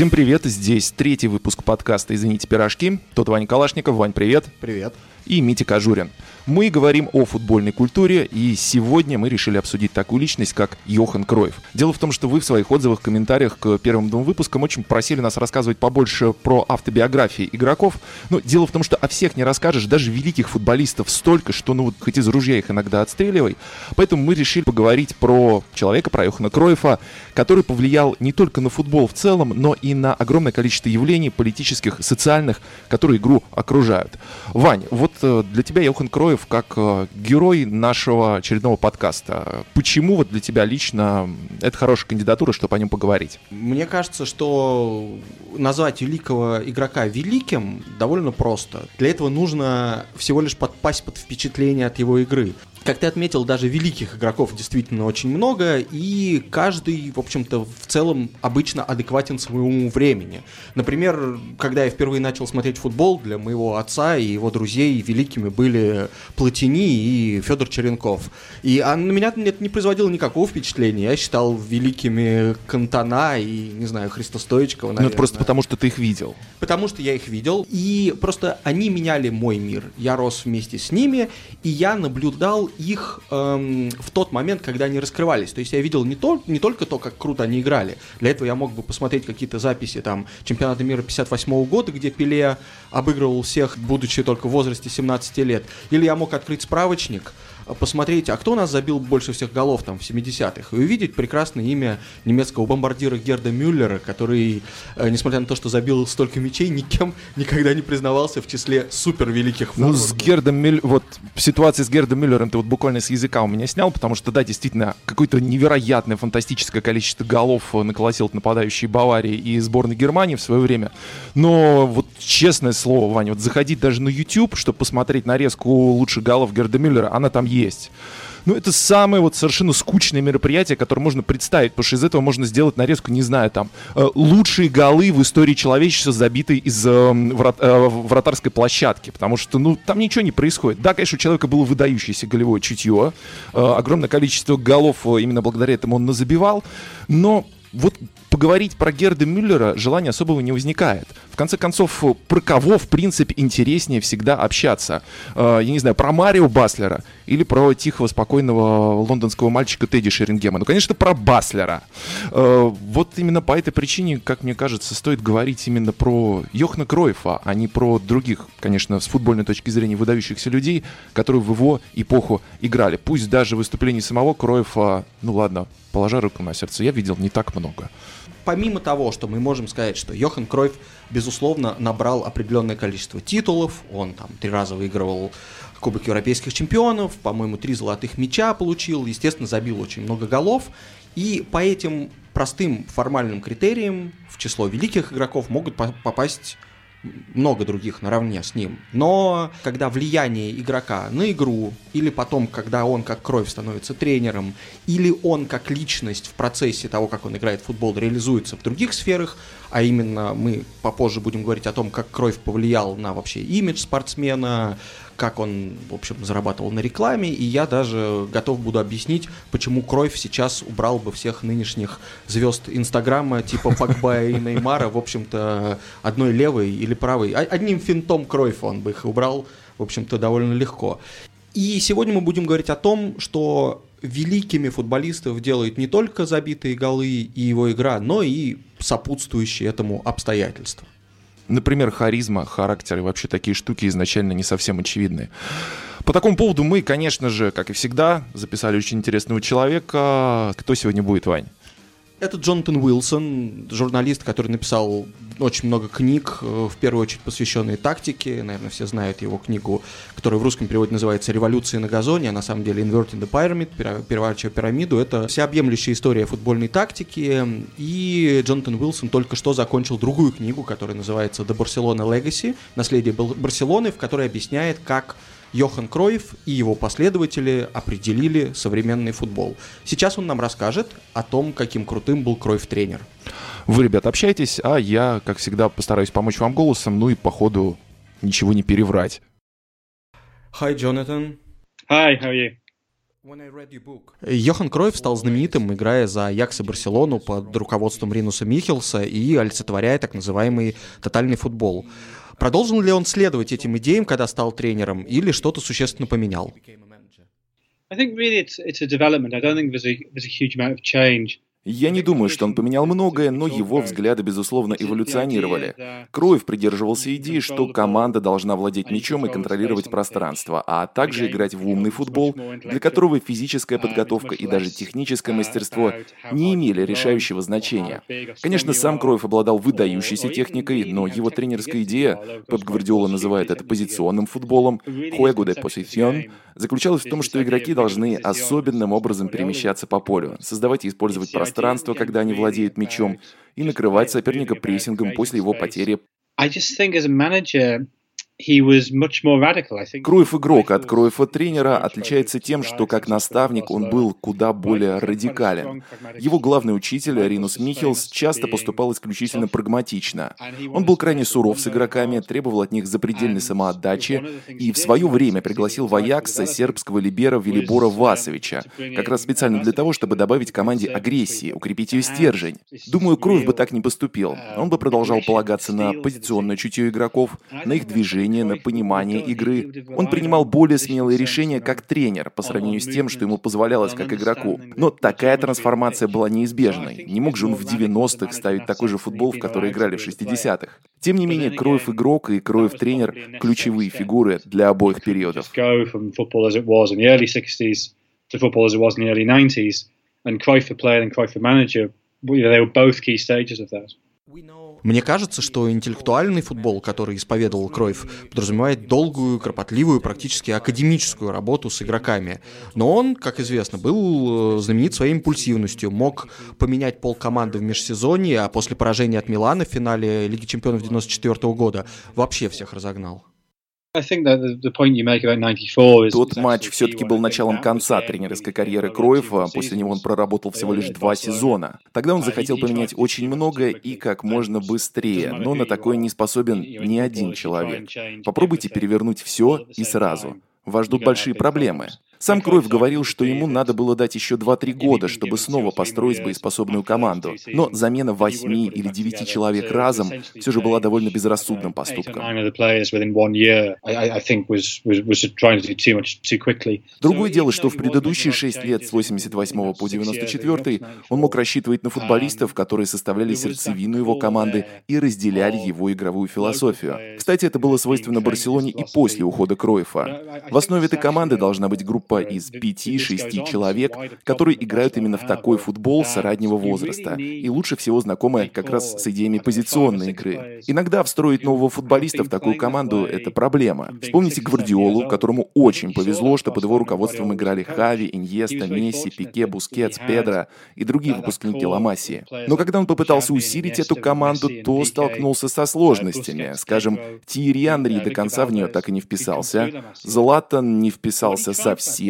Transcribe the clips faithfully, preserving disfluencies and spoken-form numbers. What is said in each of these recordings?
Всем привет, здесь третий выпуск подкаста «Извините, пирожки». Тут Ваня Калашников. Вань, привет. Привет. И Митя Кожурин. Мы говорим о футбольной культуре, и сегодня мы решили обсудить такую личность, как Йохан Кройф. Дело в том, что вы в своих отзывах, комментариях к первым двум выпускам очень просили нас рассказывать побольше про автобиографии игроков. Но дело в том, что о всех не расскажешь, даже великих футболистов столько, что ну вот хоть из ружья их иногда отстреливай. Поэтому мы решили поговорить про человека, про Йохана Кройфа, который повлиял не только на футбол в целом, но и на огромное количество явлений политических, социальных, которые игру окружают. Вань, вот для тебя Йохан Кройф как герой нашего очередного подкаста. Почему вот для тебя лично это хорошая кандидатура, чтобы о нем поговорить? Мне кажется, что назвать великого игрока великим довольно просто. Для этого нужно всего лишь подпасть под впечатление от его игры. Как ты отметил, даже великих игроков действительно очень много, и каждый, в общем-то, в целом обычно адекватен своему времени. Например, когда я впервые начал смотреть футбол, для моего отца и его друзей великими были Платини и Федор Черенков. И а на меня это не производило никакого впечатления. Я считал великими Кантона и, не знаю, Христо Стоичкова, наверное. Ну, это просто потому, что ты их видел. Потому что я их видел, и просто они меняли мой мир. Я рос вместе с ними, и я наблюдал их эм, в тот момент, когда они раскрывались. То есть я видел не, то, не только то, как круто они играли. Для этого я мог бы посмотреть какие-то записи там чемпионата мира пятьдесят восьмого года, где Пеле обыгрывал всех, будучи только в возрасте семнадцати лет. Или я мог открыть справочник, посмотреть, а кто у нас забил больше всех голов там в семидесятых, и увидеть прекрасное имя немецкого бомбардира Герда Мюллера, который, несмотря на то, что забил столько мячей, никем никогда не признавался в числе супервеликих футболов. Ну, с Гердом Мюллер, вот ситуация с Гердом Мюллером ты вот буквально с языка у меня снял, потому что, да, действительно, какое-то невероятное, фантастическое количество голов наколотил нападающие Баварии и сборной Германии в свое время. Но вот честное слово, Ваня, вот заходить даже на YouTube, чтобы посмотреть нарезку лучших голов Герда Мюллера, она там есть. Есть. Ну, это самое вот совершенно скучное мероприятие, которое можно представить, потому что из этого можно сделать нарезку, не знаю, там, лучшие голы в истории человечества, забитые из э, врат, э, вратарской площадки, потому что, ну, там ничего не происходит. Да, конечно, у человека было выдающееся голевое чутье, э, огромное количество голов именно благодаря этому он назабивал, но вот поговорить про Герда Мюллера желания особого не возникает. В конце концов, про кого, в принципе, интереснее всегда общаться? Я не знаю, про Марио Баслера или про тихого, спокойного лондонского мальчика Тедди Шерингема? Ну, конечно, про Баслера. Вот именно по этой причине, как мне кажется, стоит говорить именно про Йохана Кройфа, а не про других, конечно, с футбольной точки зрения выдающихся людей, которые в его эпоху играли. Пусть даже выступлений самого Кройфа, ну ладно, положа руку на сердце, я видел не так много. Помимо того, что мы можем сказать, что Йохан Кройф, безусловно, набрал определенное количество титулов, он там три раза выигрывал Кубок европейских чемпионов, по-моему, три золотых мяча получил, естественно, забил очень много голов, и по этим простым формальным критериям в число великих игроков могут попасть много других наравне с ним. Но когда влияние игрока на игру, или потом, когда он как Кройф становится тренером, или он как личность в процессе того, как он играет в футбол, реализуется в других сферах, а именно мы попозже будем говорить о том, как Кройф повлиял на вообще имидж спортсмена, как он, в общем, зарабатывал на рекламе, и я даже готов буду объяснить, почему Кройф сейчас убрал бы всех нынешних звезд Инстаграма, типа Погба и Неймара, в общем-то, одной левой или правой. Одним финтом Кройфа он бы их убрал, в общем-то, довольно легко. И сегодня мы будем говорить о том, что великими футболистов делает не только забитые голы и его игра, но и сопутствующие этому обстоятельства. Например, харизма, характер и вообще такие штуки изначально не совсем очевидные. По такому поводу мы, конечно же, как и всегда, записали очень интересного человека. Кто сегодня будет, Вань? Это Джонатан Уилсон, журналист, который написал очень много книг, в первую очередь посвященные тактике. Наверное, все знают его книгу, которая в русском переводе называется «Революция на газоне», а на самом деле «Inverting the Pyramid», «Переворачивая пирамиду». Это всеобъемлющая история футбольной тактики. И Джонатан Уилсон только что закончил другую книгу, которая называется «The Barcelona Legacy», «Наследие Барселоны», в которой объясняет, как Йохан Кройф и его последователи определили современный футбол. Сейчас он нам расскажет о том, каким крутым был Кройф-тренер. Вы, ребят, общайтесь, а я, как всегда, постараюсь помочь вам голосом, ну и, походу, ничего не переврать. Hi, Jonathan. Hi, how are you? Йохан Кройф стал знаменитым, играя за Аякс и Барселону под руководством Ринуса Михелса и олицетворяя так называемый «тотальный футбол». Продолжил ли он следовать этим идеям, когда стал тренером, или что-то существенно поменял? Я не думаю, что он поменял многое, но его взгляды, безусловно, эволюционировали. Кройф придерживался идеи, что команда должна владеть мячом и контролировать пространство, а также играть в умный футбол, для которого физическая подготовка и даже техническое мастерство не имели решающего значения. Конечно, сам Кройф обладал выдающейся техникой, но его тренерская идея, Пеп Гвардиола называет это позиционным футболом, «juego de posición», заключалась в том, что игроки должны особенным образом перемещаться по полю, создавать и использовать пространство, пространство, когда они владеют мячом, и накрывать соперника прессингом после его потери. Кройф игрок от Кройфа тренера отличается тем, что как наставник он был куда более радикален. Его главный учитель Ринус Михелс часто поступал исключительно прагматично. Он был крайне суров с игроками, требовал от них запредельной самоотдачи и в свое время пригласил в Аякса сербского либера Велибора Васовича, как раз специально для того, чтобы добавить команде агрессии, укрепить ее стержень. Думаю, Кройф бы так не поступил. Он бы продолжал полагаться на позиционное чутье игроков, на их движение, на понимание игры. Он принимал более смелые решения как тренер по сравнению с тем, что ему позволялось как игроку. Но такая трансформация была неизбежной. Не мог же он в девяностых ставить такой же футбол, в который играли в шестидесятых. Тем не менее, Кройф игрок и Кройф тренер – ключевые фигуры для обоих периодов. Мне кажется, что интеллектуальный футбол, который исповедовал Кройф, подразумевает долгую, кропотливую, практически академическую работу с игроками. Но он, как известно, был знаменит своей импульсивностью, мог поменять пол команды в межсезонье, а после поражения от Милана в финале Лиги чемпионов девяносто четвёртого года вообще всех разогнал. Тот матч все-таки был началом конца тренерской карьеры Кройфа, после него он проработал всего лишь два сезона. Тогда он захотел поменять очень многое и как можно быстрее, но на такое не способен ни один человек. Попробуйте перевернуть все и сразу. Вас ждут большие проблемы. Сам Кройф говорил, что ему надо было дать еще два-три года, чтобы снова построить боеспособную команду. Но замена восьми или девяти человек разом все же была довольно безрассудным поступком. Другое дело, что в предыдущие шесть лет с восемьдесят восьмого по девяносто четвёртый он мог рассчитывать на футболистов, которые составляли сердцевину его команды и разделяли его игровую философию. Кстати, это было свойственно Барселоне и после ухода Кройфа. В основе этой команды должна быть группа из пяти-шести человек, которые играют именно в такой футбол с раннего возраста, и лучше всего знакомы как раз с идеями позиционной игры. Иногда встроить нового футболиста в такую команду — это проблема. Вспомните Гвардиолу, которому очень повезло, что под его руководством играли Хави, Иньеста, Месси, Пике, Бускетс, Педро и другие выпускники Ла Масии. Но когда он попытался усилить эту команду, то столкнулся со сложностями. Скажем, Тиерри Анри до конца в нее так и не вписался, Златан не вписался совсем,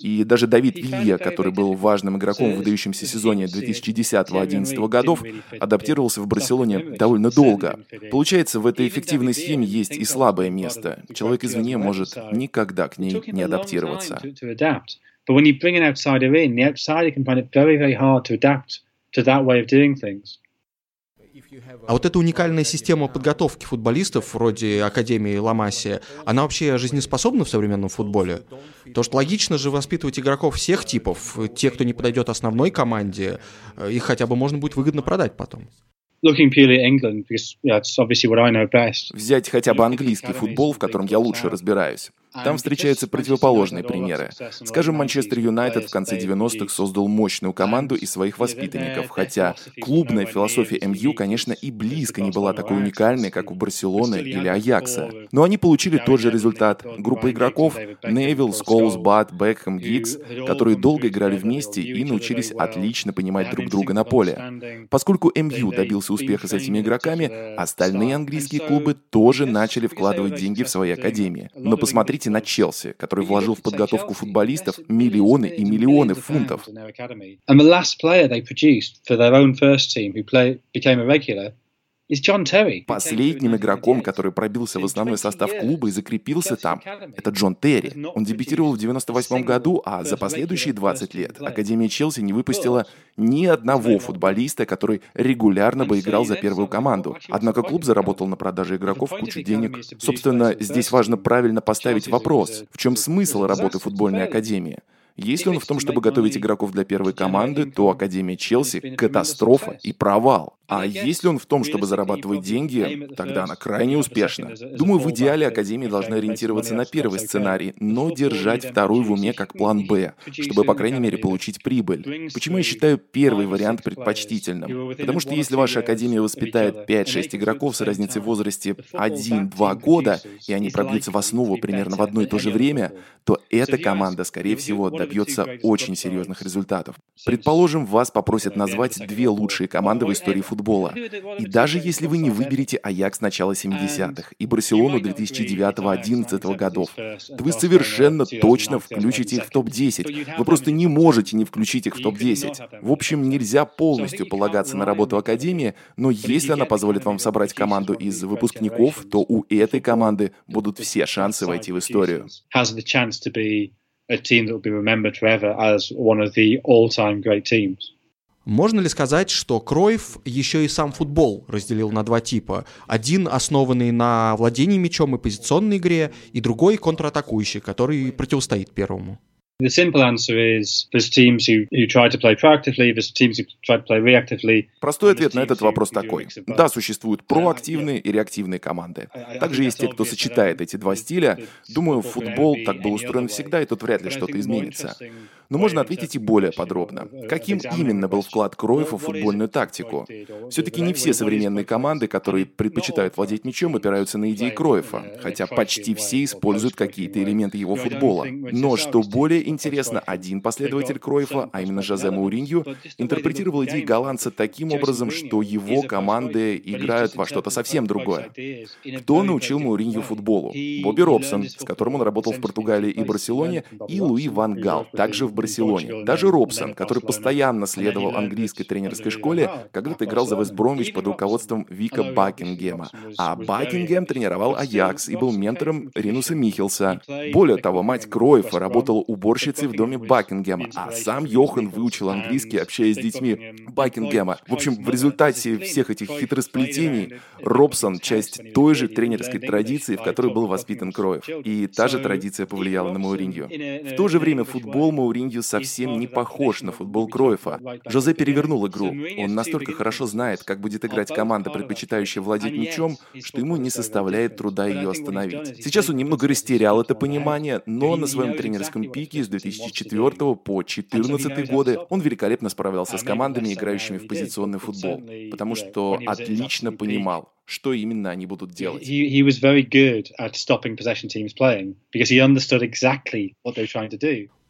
и даже Давид Вилья, который был важным игроком в выдающемся сезоне две тысячи десятого-две тысячи одиннадцатого годов, адаптировался в Барселоне довольно долго. Получается, в этой эффективной схеме есть и слабое место. Человек извне может никогда к ней не адаптироваться. А вот эта уникальная система подготовки футболистов, вроде Академии Ла Масия, она вообще жизнеспособна в современном футболе? Потому что логично же воспитывать игроков всех типов. Те, кто не подойдет основной команде, их хотя бы можно будет выгодно продать потом. Взять хотя бы английский футбол, в котором я лучше разбираюсь. Там встречаются противоположные примеры. Скажем, Манчестер Юнайтед в конце девяностых создал мощную команду из своих воспитанников, хотя клубная философия эм ю, конечно, и близко не была такой уникальной, как у Барселоны или Аякса. Но они получили тот же результат. Группа игроков — Невилл, Скоулс, Бат, Бекхэм, Гиггс, которые долго играли вместе и научились отлично понимать друг друга на поле. Поскольку эм ю добился успеха с этими игроками, остальные английские клубы тоже начали вкладывать деньги в свои академии. Но посмотрите на Челси, который вложил в подготовку футболистов миллионы и миллионы фунтов. Последним игроком, который пробился в основной состав клуба и закрепился там, это Джон Терри. Он дебютировал в девяносто восьмом году, а за последующие двадцать лет Академия Челси не выпустила ни одного футболиста, который регулярно бы играл за первую команду. Однако клуб заработал на продаже игроков кучу денег. Собственно, здесь важно правильно поставить вопрос, в чем смысл работы футбольной академии? Если он в том, чтобы готовить игроков для первой команды, то Академия Челси — катастрофа и провал. А если он в том, чтобы зарабатывать деньги, тогда она крайне успешна. Думаю, в идеале Академия должна ориентироваться на первый сценарий, но держать второй в уме как план «Б», чтобы, по крайней мере, получить прибыль. Почему я считаю первый вариант предпочтительным? Потому что если ваша Академия воспитает пять-шесть игроков с разницей в возрасте один-два года, и они пробьются в основу примерно в одно и то же время, то эта команда, скорее всего, добьется очень серьезных результатов. Предположим, вас попросят назвать две лучшие команды в истории футбола. И даже если вы не выберете Аякс начала семидесятых и Барселону две тысячи девятого-две тысячи одиннадцатого годов, то вы совершенно точно включите их в топ десять. Вы просто не можете не включить их в топ десять. В общем, нельзя полностью полагаться на работу Академии, но если она позволит вам собрать команду из выпускников, то у этой команды будут все шансы войти в историю. A team that will be remembered forever as one of the all-time great teams. Можно ли сказать, что Кройф еще и сам футбол разделил на два типа? Один, основанный на владении мячом и позиционной игре, и другой, контратакующий, который противостоит первому. The simple answer is there's teams who, who try to play proactively, there's teams who try to play reactively. Простой ответ на этот вопрос такой. Да, существуют проактивные и реактивные команды. Также есть те, кто сочетает эти два стиля. Думаю, футбол так был устроен всегда, и тут вряд ли что-то изменится. Но можно ответить и более подробно. Каким именно был вклад Кройфа в футбольную тактику? Все-таки не все современные команды, которые предпочитают владеть мячом, опираются на идеи Кройфа, хотя почти все используют какие-то элементы его футбола. Но что более интересно, один последователь Кройфа, а именно Жозе Мауриньо, интерпретировал идеи голландца таким образом, что его команды играют во что-то совсем другое. Кто научил Мауриньо футболу? Бобби Робсон, с которым он работал в Португалии и Барселоне, и Луи Ван Гал, также в Барселоне. Даже Робсон, который постоянно следовал английской тренерской школе, когда-то играл за Вест Бромвич под руководством Вика Бакингема. А Бакингем тренировал Аякс и был ментором Ринуса Михелса. Более того, мать Кройфа работала уборщицей в доме Бакингема, а сам Йохан выучил английский, общаясь с детьми Бакингема. В общем, в результате всех этих хитросплетений Робсон — часть той же тренерской традиции, в которой был воспитан Кройф. И та же традиция повлияла на Мауриньо. В то же время футбол Мауриньо совсем не похож на футбол Кройфа. Жозе перевернул игру. Он настолько хорошо знает, как будет играть команда, предпочитающая владеть мячом, что ему не составляет труда ее остановить. Сейчас он немного растерял это понимание, но на своем тренерском пике с две тысячи четвёртого по две тысячи четырнадцатый годы он великолепно справлялся с командами, играющими в позиционный футбол, потому что отлично понимал, что именно они будут делать.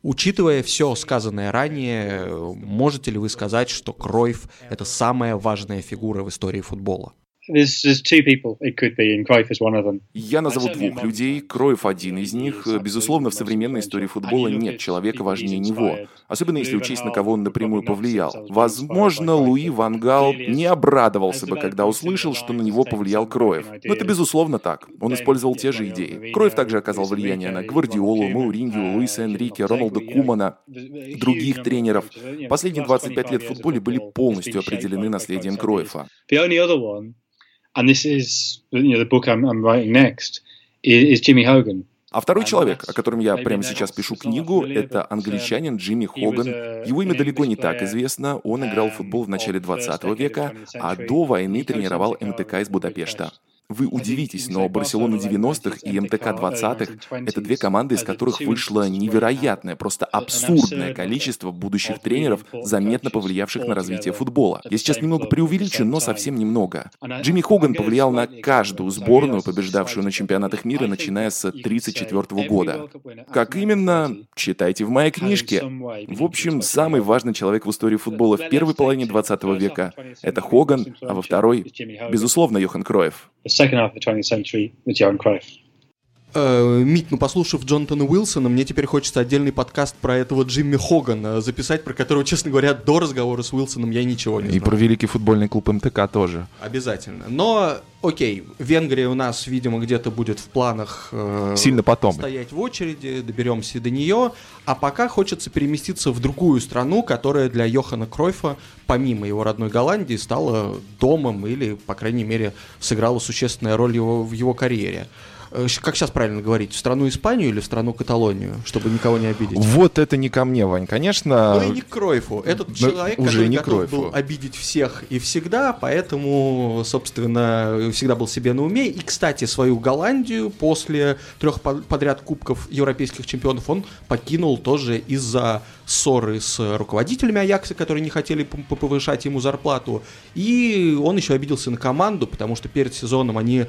Учитывая все сказанное ранее, можете ли вы сказать, что Кройф — это самая важная фигура в истории футбола? Я назову двух людей, Кройф один из них. Безусловно, в современной истории футбола нет человека важнее него, особенно если учесть, на кого он напрямую повлиял. Возможно, Луи Ван Гал не обрадовался бы, когда услышал, что на него повлиял Кройф. Но это безусловно так. Он использовал те же идеи. Кройф также оказал влияние на Гвардиолу, Мауриньо, Луиса Энрике, Роналда Кумана, других тренеров. Последние двадцать пять лет в футболе были полностью определены наследием Кройфа. And this is, you know, the book I'm, I'm writing next is, is Jimmy Hogan. А второй человек, о котором я прямо сейчас пишу книгу, это англичанин Джимми Хоган. Его имя далеко не так известно. Он играл в футбол в начале двадцатого века, а до войны тренировал эм тэ ка из Будапешта. Вы удивитесь, но Барселона девяностых и эм тэ ка двадцатых — это две команды, из которых вышло невероятное, просто абсурдное количество будущих тренеров, заметно повлиявших на развитие футбола. Я сейчас немного преувеличу, но совсем немного. Джимми Хоган повлиял на каждую сборную, побеждавшую на чемпионатах мира, начиная с тридцать четвёртого года. Как именно, читайте в моей книжке. В общем, самый важный человек в истории футбола в первой половине двадцатого века — это Хоган, а во второй — безусловно, Йохан Кройф. Second half of the twentieth century with Johan Cruyff. Э, Мит, ну послушав Джонатана Уилсона, мне теперь хочется отдельный подкаст про этого Джимми Хогана записать, про которого, честно говоря, до разговора с Уилсоном я ничего не знаю. И про великий футбольный клуб эм тэ ка тоже. Обязательно. Но, окей, Венгрия у нас, видимо, где-то будет в планах э, сильно потом стоять в очереди, доберемся до нее. А пока хочется переместиться в другую страну, которая для Йохана Кройфа, помимо его родной Голландии, стала домом или, по крайней мере, сыграла существенную роль его, в его карьере. Как сейчас правильно говорить, в страну Испанию или в страну Каталонию, чтобы никого не обидеть? Вот это не ко мне, Вань, конечно. Ну и не к Кройфу. Этот но человек, который не готов Кройфу. Был обидеть всех и всегда, поэтому, собственно, всегда был себе на уме. И, кстати, свою Голландию после трех подряд кубков европейских чемпионов он покинул тоже из-за ссоры с руководителями Аякса, которые не хотели повышать ему зарплату. И он еще обиделся на команду, потому что перед сезоном они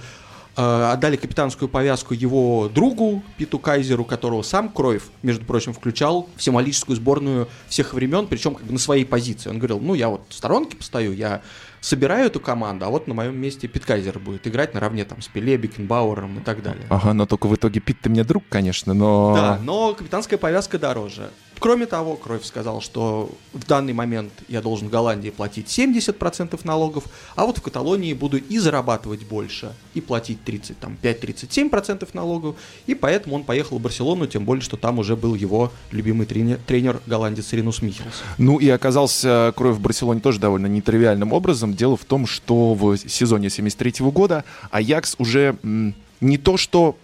отдали капитанскую повязку его другу Питу Кайзеру, которого сам Кройф, между прочим, включал в символическую сборную всех времен, причем как бы на своей позиции. Он говорил, ну я вот в сторонке постою, я собираю эту команду, а вот на моем месте Пит Кайзер будет играть наравне там с Пеле, Бекенбауэром и так далее. Ага, но только в итоге Пит, ты мне друг, конечно, но... Да, но капитанская повязка дороже. Кроме того, Кройф сказал, что в данный момент я должен в Голландии платить семьдесят процентов налогов, а вот в Каталонии буду и зарабатывать больше, и платить тридцать, там, пять-тридцать семь процентов налогов, и поэтому он поехал в Барселону, тем более, что там уже был его любимый тренер, тренер голландец Ринус Михелс. Ну и оказался Кройф в Барселоне тоже довольно нетривиальным образом. Дело в том, что в сезоне семьдесят третьего года Аякс уже м- не то что...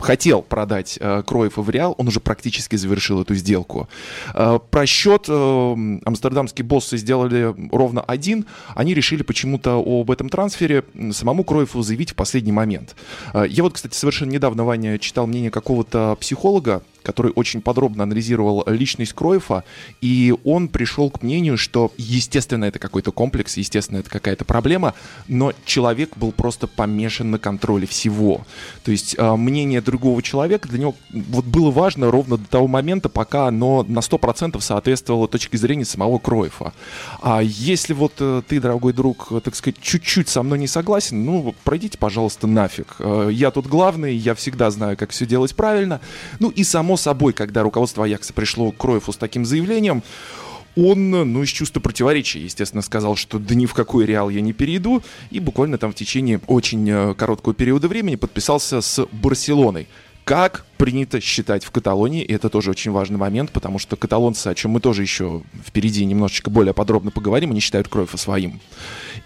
хотел продать э, Кройфа в Реал, он уже практически завершил эту сделку. Э, просчет э, амстердамские боссы сделали ровно один. Они решили почему-то об этом трансфере самому Кройфу заявить в последний момент. Э, я вот, кстати, совершенно недавно, Ваня, читал мнение какого-то психолога, который очень подробно анализировал личность Кройфа, и он пришел к мнению, что, естественно, это какой-то комплекс, естественно, это какая-то проблема, но человек был просто помешан на контроле всего. То есть мнение другого человека для него вот было важно ровно до того момента, пока оно на сто процентов соответствовало точке зрения самого Кройфа. А если вот ты, дорогой друг, так сказать, чуть-чуть со мной не согласен, ну, пройдите, пожалуйста, нафиг. Я тут главный, я всегда знаю, как все делать правильно. Ну и само собой, когда руководство Аякса пришло к Кройфу с таким заявлением, он, ну, из чувства противоречия, естественно, сказал, что да ни в какой Реал я не перейду, и буквально там в течение очень короткого периода времени подписался с Барселоной. Как принято считать в Каталонии, и это тоже очень важный момент, потому что каталонцы, о чем мы тоже еще впереди немножечко более подробно поговорим, они считают Кройфа своим.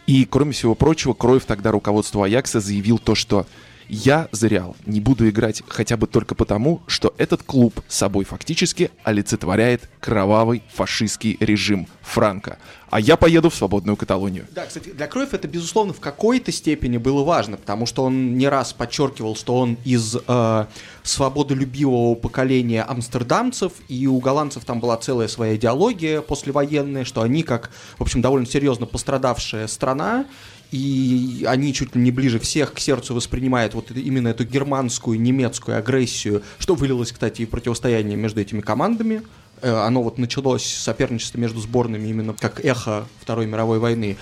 И, кроме всего прочего, Кройф тогда руководству Аякса заявил то, что я за Реал не буду играть хотя бы только потому, что этот клуб собой фактически олицетворяет кровавый фашистский режим Франко. А я поеду в свободную Каталонию. Да, кстати, для Кройфа это, безусловно, в какой-то степени было важно, потому что он не раз подчеркивал, что он из э, свободолюбивого поколения амстердамцев, и у голландцев там была целая своя идеология послевоенная, что они, как, в общем, довольно серьезно пострадавшая страна, и они чуть ли не ближе всех к сердцу воспринимают вот именно эту германскую, немецкую агрессию, что вылилось, кстати, и в противостояние между этими командами. Оно вот началось соперничество между сборными именно как эхо Второй мировой войны.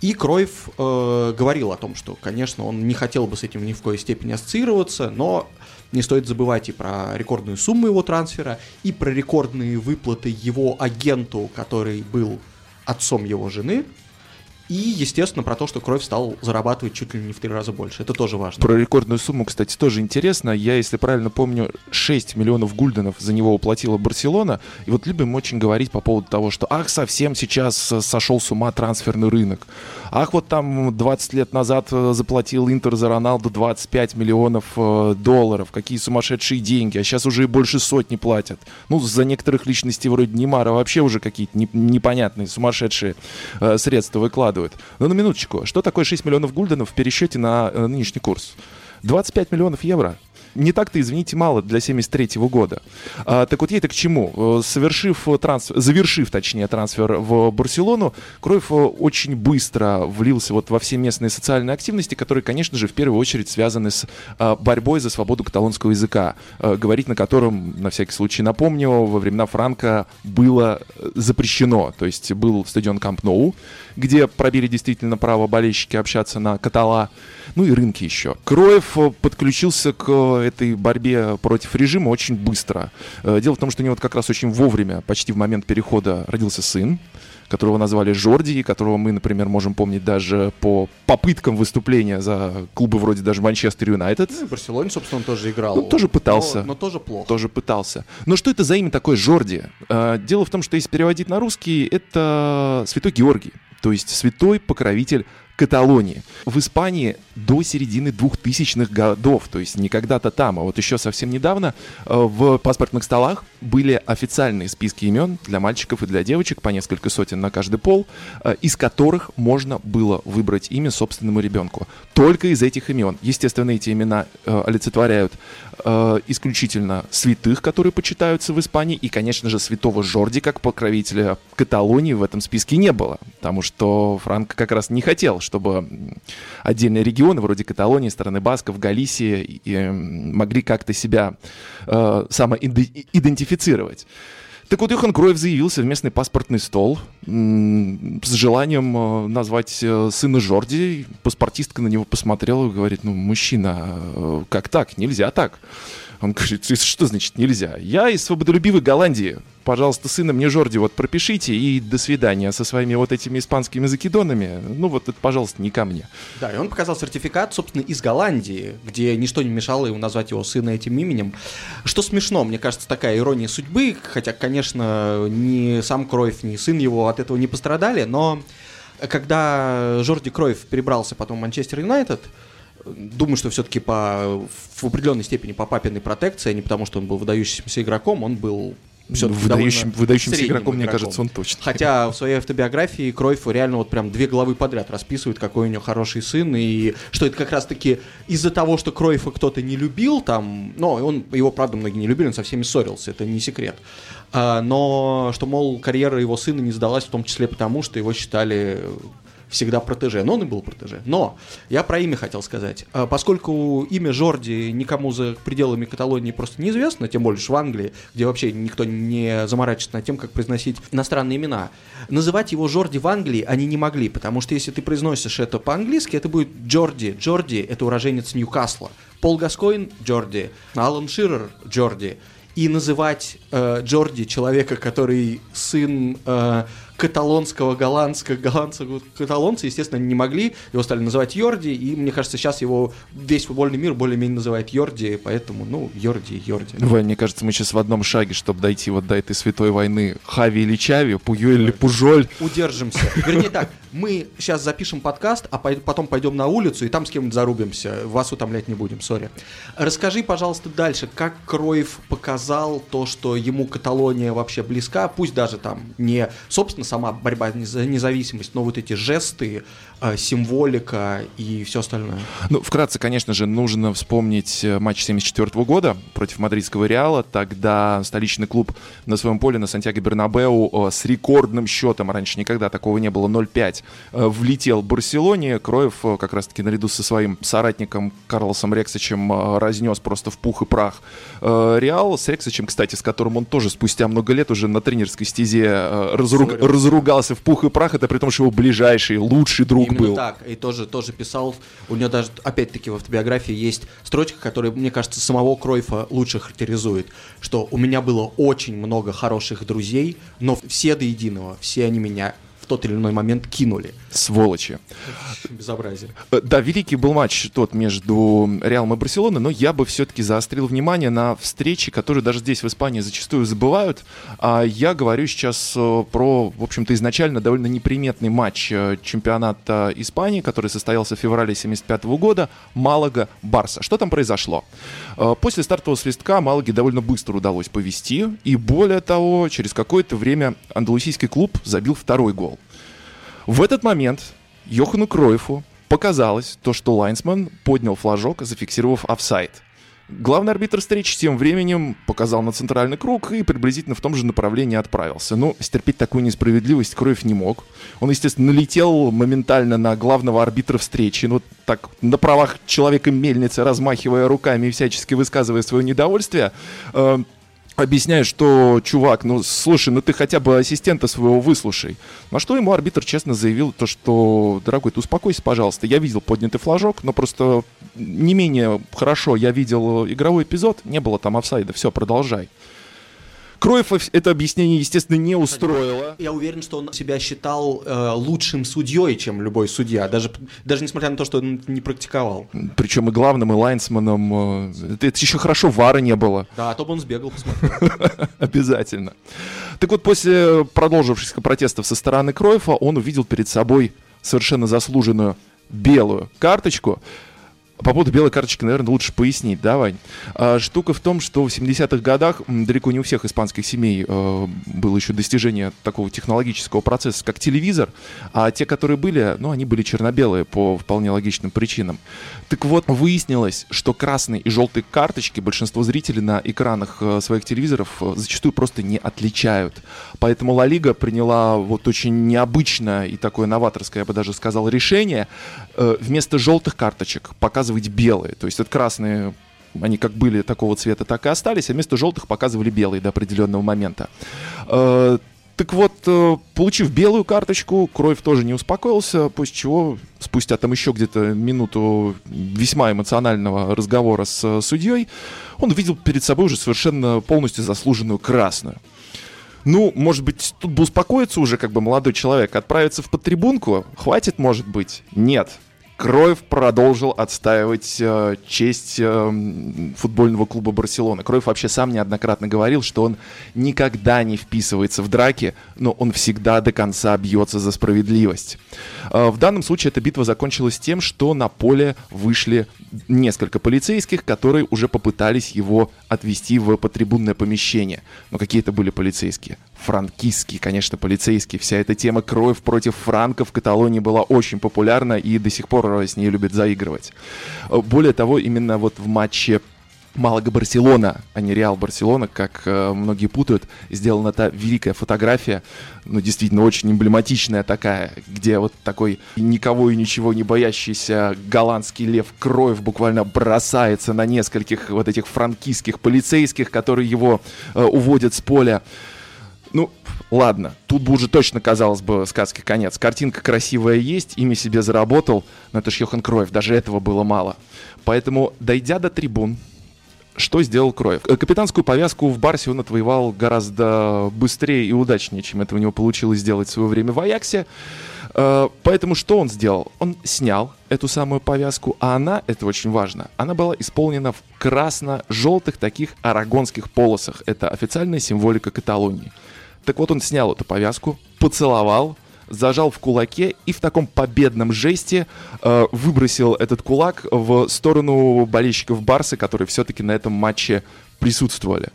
И Кройф э, говорил о том, что, конечно, он не хотел бы с этим ни в коей степени ассоциироваться, но не стоит забывать и про рекордную сумму его трансфера, и про рекордные выплаты его агенту, который был отцом его жены. И, естественно, про то, что Кройф стал зарабатывать чуть ли не в три раза больше. Это тоже важно. Про рекордную сумму, кстати, тоже интересно. Я, если правильно помню, шесть миллионов гульденов за него уплатила Барселона. И вот любим очень говорить по поводу того, что ах, совсем сейчас сошел с ума трансферный рынок. Ах, вот там двадцать лет назад заплатил Интер за Роналду двадцать пять миллионов долларов. Какие сумасшедшие деньги. А сейчас уже и больше сотни платят. Ну, за некоторых личностей вроде Неймара вообще уже какие-то непонятные сумасшедшие э, средства выкладывают. Но на минуточку, что такое шесть миллионов гульденов в пересчете на нынешний курс? двадцать пять миллионов евро. Не так-то, извините, мало для семьдесят третьего года. А, так вот, ей-то к чему? Совершив трансфер, завершив, точнее, трансфер в Барселону, Кройф очень быстро влился вот во все местные социальные активности, которые, конечно же, в первую очередь связаны с а, борьбой за свободу каталонского языка, а, говорить на котором, на всякий случай напомню, во времена Франко было запрещено. То есть был стадион Камп Ноу, где пробили действительно право болельщики общаться на катала, ну и рынки еще. Кройф подключился к этой борьбе против режима очень быстро. Дело в том, что у него как раз очень вовремя, почти в момент перехода, родился сын, которого назвали Жорди, которого мы, например, можем помнить даже по попыткам выступления за клубы вроде даже Манчестер Юнайтед. Ну, в Барселоне, собственно, он тоже играл. Ну, тоже пытался. Но, но тоже плохо. Тоже пытался. Но что это за имя такое Жорди? Дело в том, что если переводить на русский, это Святой Георгий, то есть святой покровитель Каталонии. В Испании до середины двухтысячных годов, то есть не когда-то там, а вот еще совсем недавно, в паспортных столах были официальные списки имен для мальчиков и для девочек, по несколько сотен на каждый пол, из которых можно было выбрать имя собственному ребенку. Только из этих имен. Естественно, эти имена олицетворяют исключительно святых, которые почитаются в Испании, и, конечно же, святого Жорди как покровителя Каталонии в этом списке не было, потому что Франко как раз не хотел, чтобы отдельные регионы, вроде Каталонии, страны Басков, Галисии, могли как-то себя э, самоидентифицировать. Так вот, Йохан Кройф заявился в местный паспортный стол м- с желанием назвать сына Жорди. Паспортистка на него посмотрела и говорит: ну, мужчина, как так? Нельзя так. Он говорит: что значит нельзя? Я из свободолюбивой Голландии. Пожалуйста, сына мне Жорди вот пропишите и до свидания со своими вот этими испанскими закидонами. Ну вот это, пожалуйста, не ко мне. Да, и он показал сертификат, собственно, из Голландии, где ничто не мешало ему назвать его сына этим именем. Что смешно, мне кажется, такая ирония судьбы, хотя, конечно, ни сам Кройф, ни сын его от этого не пострадали, но когда Жорди Кройф перебрался потом в Манчестер Юнайтед, думаю, что все-таки по, в определенной степени по папиной протекции, а не потому, что он был выдающимся игроком, он был все-таки Выдающим, выдающимся игроком, игроком, мне кажется, он точно. Хотя в своей автобиографии Кройфу реально вот прям две главы подряд расписывают, какой у него хороший сын, и что это как раз-таки из-за того, что Кройфа кто-то не любил там, но он, его, правда, многие не любили, он со всеми ссорился, это не секрет. Но что, мол, карьера его сына не сдалась, в том числе потому, что его считали... всегда протеже, но он и был протеже. Но я про имя хотел сказать. Поскольку имя Жорди никому за пределами Каталонии просто неизвестно, тем более в Англии, где вообще никто не заморачивается над тем, как произносить иностранные имена, называть его Жорди в Англии они не могли, потому что если ты произносишь это по-английски, это будет Джорди. Джорди — это уроженец Ньюкасла. Пол Гаскойн — Джорди. Алан Ширер — Джорди. И называть э, Джорди человека, который сын... Э, каталонского, голландского, голландского каталонца, естественно, не могли. Его стали называть Йорди, и, мне кажется, сейчас его весь футбольный мир более-менее называет Йорди, поэтому, ну, Йорди, Йорди. Вань, мне кажется, мы сейчас в одном шаге, чтобы дойти вот до этой святой войны Хави или Чави, Пуёль или Пужоль. Удержимся. Вернее так, мы сейчас запишем подкаст, а потом пойдем на улицу, и там с кем-нибудь зарубимся. Вас утомлять не будем, сори. Расскажи, пожалуйста, дальше, как Кройф показал то, что ему Каталония вообще близка, пусть даже там не, собственно, сама борьба за независимость, но вот эти жесты, символика и все остальное. Ну, вкратце, конечно же, нужно вспомнить матч семьдесят четвёртого года против мадридского Реала. Тогда столичный клуб на своем поле на Сантьяго-Бернабеу с рекордным счетом, раньше никогда такого не было, ноль пять, влетел в Барселоне. Кройф как раз-таки наряду со своим соратником Карлосом Рексичем разнес просто в пух и прах Реал. С Рексичем, кстати, с которым он тоже спустя много лет уже на тренерской стезе разруг... разругался в пух и прах. Это при том, что его ближайший, лучший друг Именно был. так. И тоже, тоже писал. У него даже, опять-таки, в автобиографии есть строчка, которая, мне кажется, самого Кройфа лучше характеризует, что у меня было очень много хороших друзей, но все до единого, все они меня в тот или иной момент кинули. Сволочи. Безобразие. Да, великий был матч тот между Реалом и Барселоной, но я бы все-таки заострил внимание на встречи, которые даже здесь, в Испании, зачастую забывают. А я говорю сейчас про, в общем-то, изначально довольно неприметный матч чемпионата Испании, который состоялся в феврале тысяча девятьсот семьдесят пятого года, Малага-Барса. Что там произошло? После стартового свистка Малаге довольно быстро удалось повести, и более того, через какое-то время андалусийский клуб забил второй гол. В этот момент Йохану Кройфу показалось то, что лайнсмен поднял флажок, зафиксировав офсайд. Главный арбитр встречи тем временем показал на центральный круг и приблизительно в том же направлении отправился. Но стерпеть такую несправедливость Кройф не мог. Он, естественно, налетел моментально на главного арбитра встречи. Ну, так, на правах человека-мельницы, размахивая руками и всячески высказывая свое недовольствие. объясняет, что, чувак, ну, слушай, ну ты хотя бы ассистента своего выслушай. На что ему арбитр честно заявил, то, что, дорогой, ты успокойся, пожалуйста, я видел поднятый флажок, но просто не менее хорошо я видел игровой эпизод, не было там офсайда, все, продолжай. Кройф это объяснение, естественно, не устроило. Я уверен, что он себя считал э, лучшим судьей, чем любой судья, даже, даже несмотря на то, что он не практиковал. Причем и главным, и лайнсменом. Э, это, это еще хорошо вара не было. Да, а то бы он сбегал, посмотрел. Обязательно. Так вот, после продолжившихся протестов со стороны Кройфа, он увидел перед собой совершенно заслуженную белую карточку. По поводу белой карточки, наверное, лучше пояснить, да, Вань? Штука в том, что в семидесятых годах далеко не у всех испанских семей было еще достижение такого технологического процесса, как телевизор, а те, которые были, ну, они были черно-белые по вполне логичным причинам. Так вот, выяснилось, что красные и желтые карточки большинство зрителей на экранах своих телевизоров зачастую просто не отличают. Поэтому Ла Лига приняла вот очень необычное и такое новаторское, я бы даже сказал, решение вместо желтых карточек показывать белые, то есть это красные, они как были такого цвета, так и остались, а вместо желтых показывали белые до определенного момента. Э, так вот, э, получив белую карточку, Кройф тоже не успокоился, после чего, спустя там еще где-то минуту весьма эмоционального разговора с э, судьей, он увидел перед собой уже совершенно полностью заслуженную красную. Ну, может быть, тут бы успокоиться уже как бы молодой человек, отправиться в подтрибунку, хватит, может быть, нет. Кройф продолжил отстаивать э, честь э, футбольного клуба «Барселона». Кройф вообще сам неоднократно говорил, что он никогда не вписывается в драки, но он всегда до конца бьется за справедливость. Э, в данном случае эта битва закончилась тем, что на поле вышли несколько полицейских, которые уже попытались его отвести в подтрибунное помещение. Но какие это были полицейские? Франкистские, конечно, полицейские. Вся эта тема «Кройф против франков» в Каталонии была очень популярна и до сих пор с ней любят заигрывать. Более того, именно вот в матче Малага-Барселона, а не Реал-Барселона, как э, многие путают, сделана та великая фотография, ну, действительно, очень эмблематичная такая, где вот такой никого и ничего не боящийся голландский лев Кройф буквально бросается на нескольких вот этих франкистских полицейских, которые его э, уводят с поля. Ну, ладно, тут бы уже точно, казалось бы, сказки конец. Картинка красивая есть, имя себе заработал, но это ж Йохан Кройф, даже этого было мало. Поэтому, дойдя до трибун, что сделал Кройф? Капитанскую повязку в Барсе он отвоевал гораздо быстрее и удачнее, чем это у него получилось сделать в свое время в Аяксе. Поэтому что он сделал? Он снял эту самую повязку, а она, это очень важно, она была исполнена в красно-желтых таких арагонских полосах. Это официальная символика Каталонии. Так вот, он снял эту повязку, поцеловал, зажал в кулаке и в таком победном жесте э, выбросил этот кулак в сторону болельщиков Барсы, которые все-таки на этом матче присутствовали.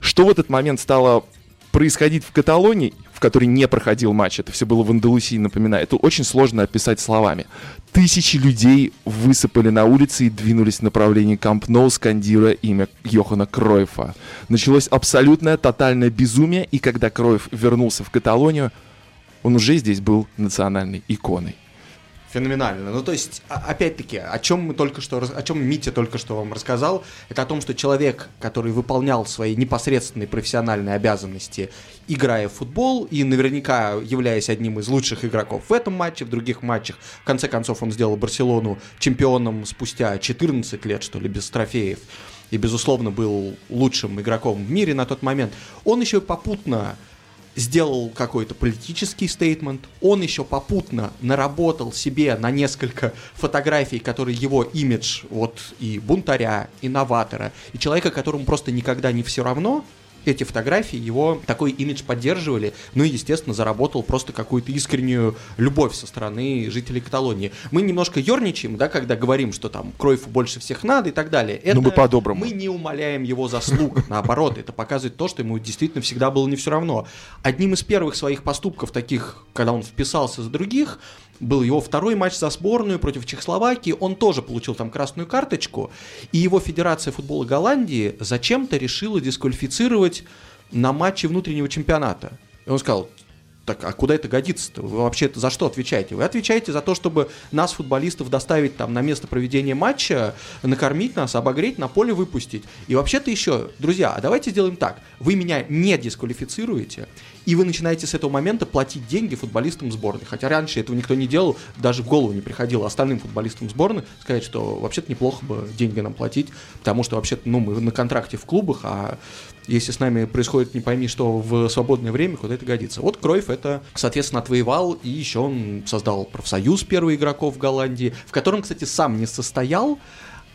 Что в этот момент стало происходить в Каталонии, в которой не проходил матч, это все было в Андалусии, напоминаю, это очень сложно описать словами. Тысячи людей высыпали на улицы и двинулись в направлении Камп Ноу, скандируя имя Йохана Кройфа. Началось абсолютное, тотальное безумие, и когда Кройф вернулся в Каталонию, он уже здесь был национальной иконой. Феноменально. Ну, то есть, опять-таки, о чем мы только что, о чем Митя только что вам рассказал, это о том, что человек, который выполнял свои непосредственные профессиональные обязанности, играя в футбол, и наверняка являясь одним из лучших игроков в этом матче, в других матчах, в конце концов, он сделал Барселону чемпионом спустя четырнадцать лет, что ли, без трофеев, и, безусловно, был лучшим игроком в мире на тот момент, он еще попутно сделал какой-то политический стейтмент, он еще попутно наработал себе на несколько фотографий, которые его имидж вот и бунтаря, и новатора, и человека, которому просто никогда не все равно, эти фотографии его такой имидж поддерживали, ну и, естественно, заработал просто какую-то искреннюю любовь со стороны жителей Каталонии. Мы немножко ерничаем, да, когда говорим, что там Кройфу больше всех надо и так далее. Это мы по-доброму. Мы не умаляем его заслуг, наоборот, это показывает то, что ему действительно всегда было не все равно. Одним из первых своих поступков таких, когда он вписался за других, был его второй матч за сборную против Чехословакии, он тоже получил там красную карточку, и его Федерация футбола Голландии зачем-то решила дисквалифицировать на матче внутреннего чемпионата. И он сказал, Так, а куда это годится-то? Вы вообще за что отвечаете? Вы отвечаете за то, чтобы нас, футболистов, доставить там на место проведения матча, накормить нас, обогреть, на поле выпустить. И вообще-то еще, друзья, а давайте сделаем так. Вы меня не дисквалифицируете, и вы начинаете с этого момента платить деньги футболистам сборной. Хотя раньше этого никто не делал, даже в голову не приходило остальным футболистам сборной сказать, что вообще-то неплохо бы деньги нам платить, потому что вообще-то ну, мы на контракте в клубах, а... Если с нами происходит не пойми что в свободное время, куда это годится. Вот Кройф это, соответственно, отвоевал, и еще он создал профсоюз первых игроков в Голландии, в котором, кстати, сам не состоял,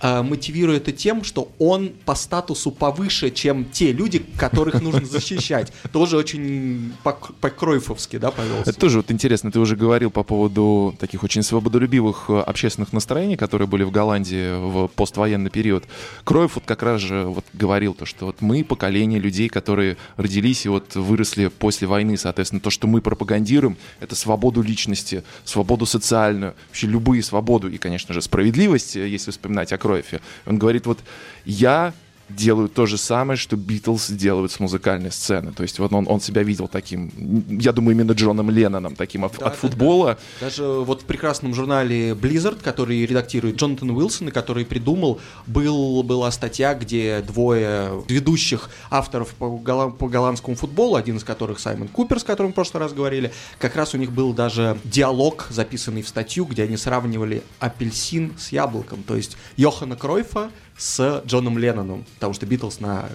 э, мотивируя это тем, что он по статусу повыше, чем те люди, которых нужно защищать. Тоже очень по-кройфовски, да, повелся. Это тоже вот интересно, ты уже говорил по поводу таких очень свободолюбивых общественных настроений, которые были в Голландии в поствоенный период. Кройф вот как раз же вот говорил то, что вот мы поколение людей, которые родились и вот выросли после войны, соответственно, то, что мы пропагандируем, это свободу личности, свободу социальную, вообще любые свободы и, конечно же, справедливость, если вспоминать о Кройфе. Он говорит, вот я делаю то же самое, что Битлз делают с музыкальной сцены. То есть вот он, он себя видел таким, я думаю, именно Джоном Ленноном, таким от, да, от да, футбола. Да. Даже вот в прекрасном журнале Blizzard, который редактирует Джонатан Уилсон, и который придумал, был, была статья, где двое ведущих авторов по, голланд, по голландскому футболу, один из которых Саймон Купер, с которым в прошлый раз говорили, как раз у них был даже диалог, записанный в статью, где они сравнивали апельсин с яблоком. То есть Йохана Кройфа с Джоном Ленноном, потому что Битлз на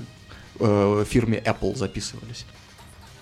э, фирме Apple записывались.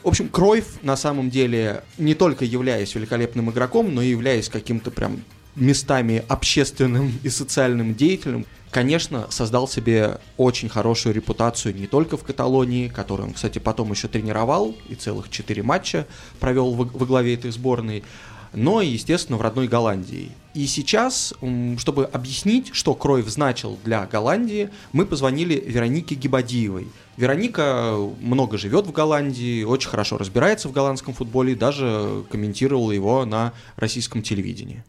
В общем, Кройф, на самом деле, не только являясь великолепным игроком, но и являясь каким-то прям местами общественным и социальным деятелем, конечно, создал себе очень хорошую репутацию не только в Каталонии, которую он, кстати, потом еще тренировал и целых четыре матча провел во, во главе этой сборной, но и, естественно, в родной Голландии. И сейчас, чтобы объяснить, что Кройф значил для Голландии, мы позвонили Веронике Гибадиевой. Вероника много живет в Голландии, очень хорошо разбирается в голландском футболе, даже комментировала его на российском телевидении.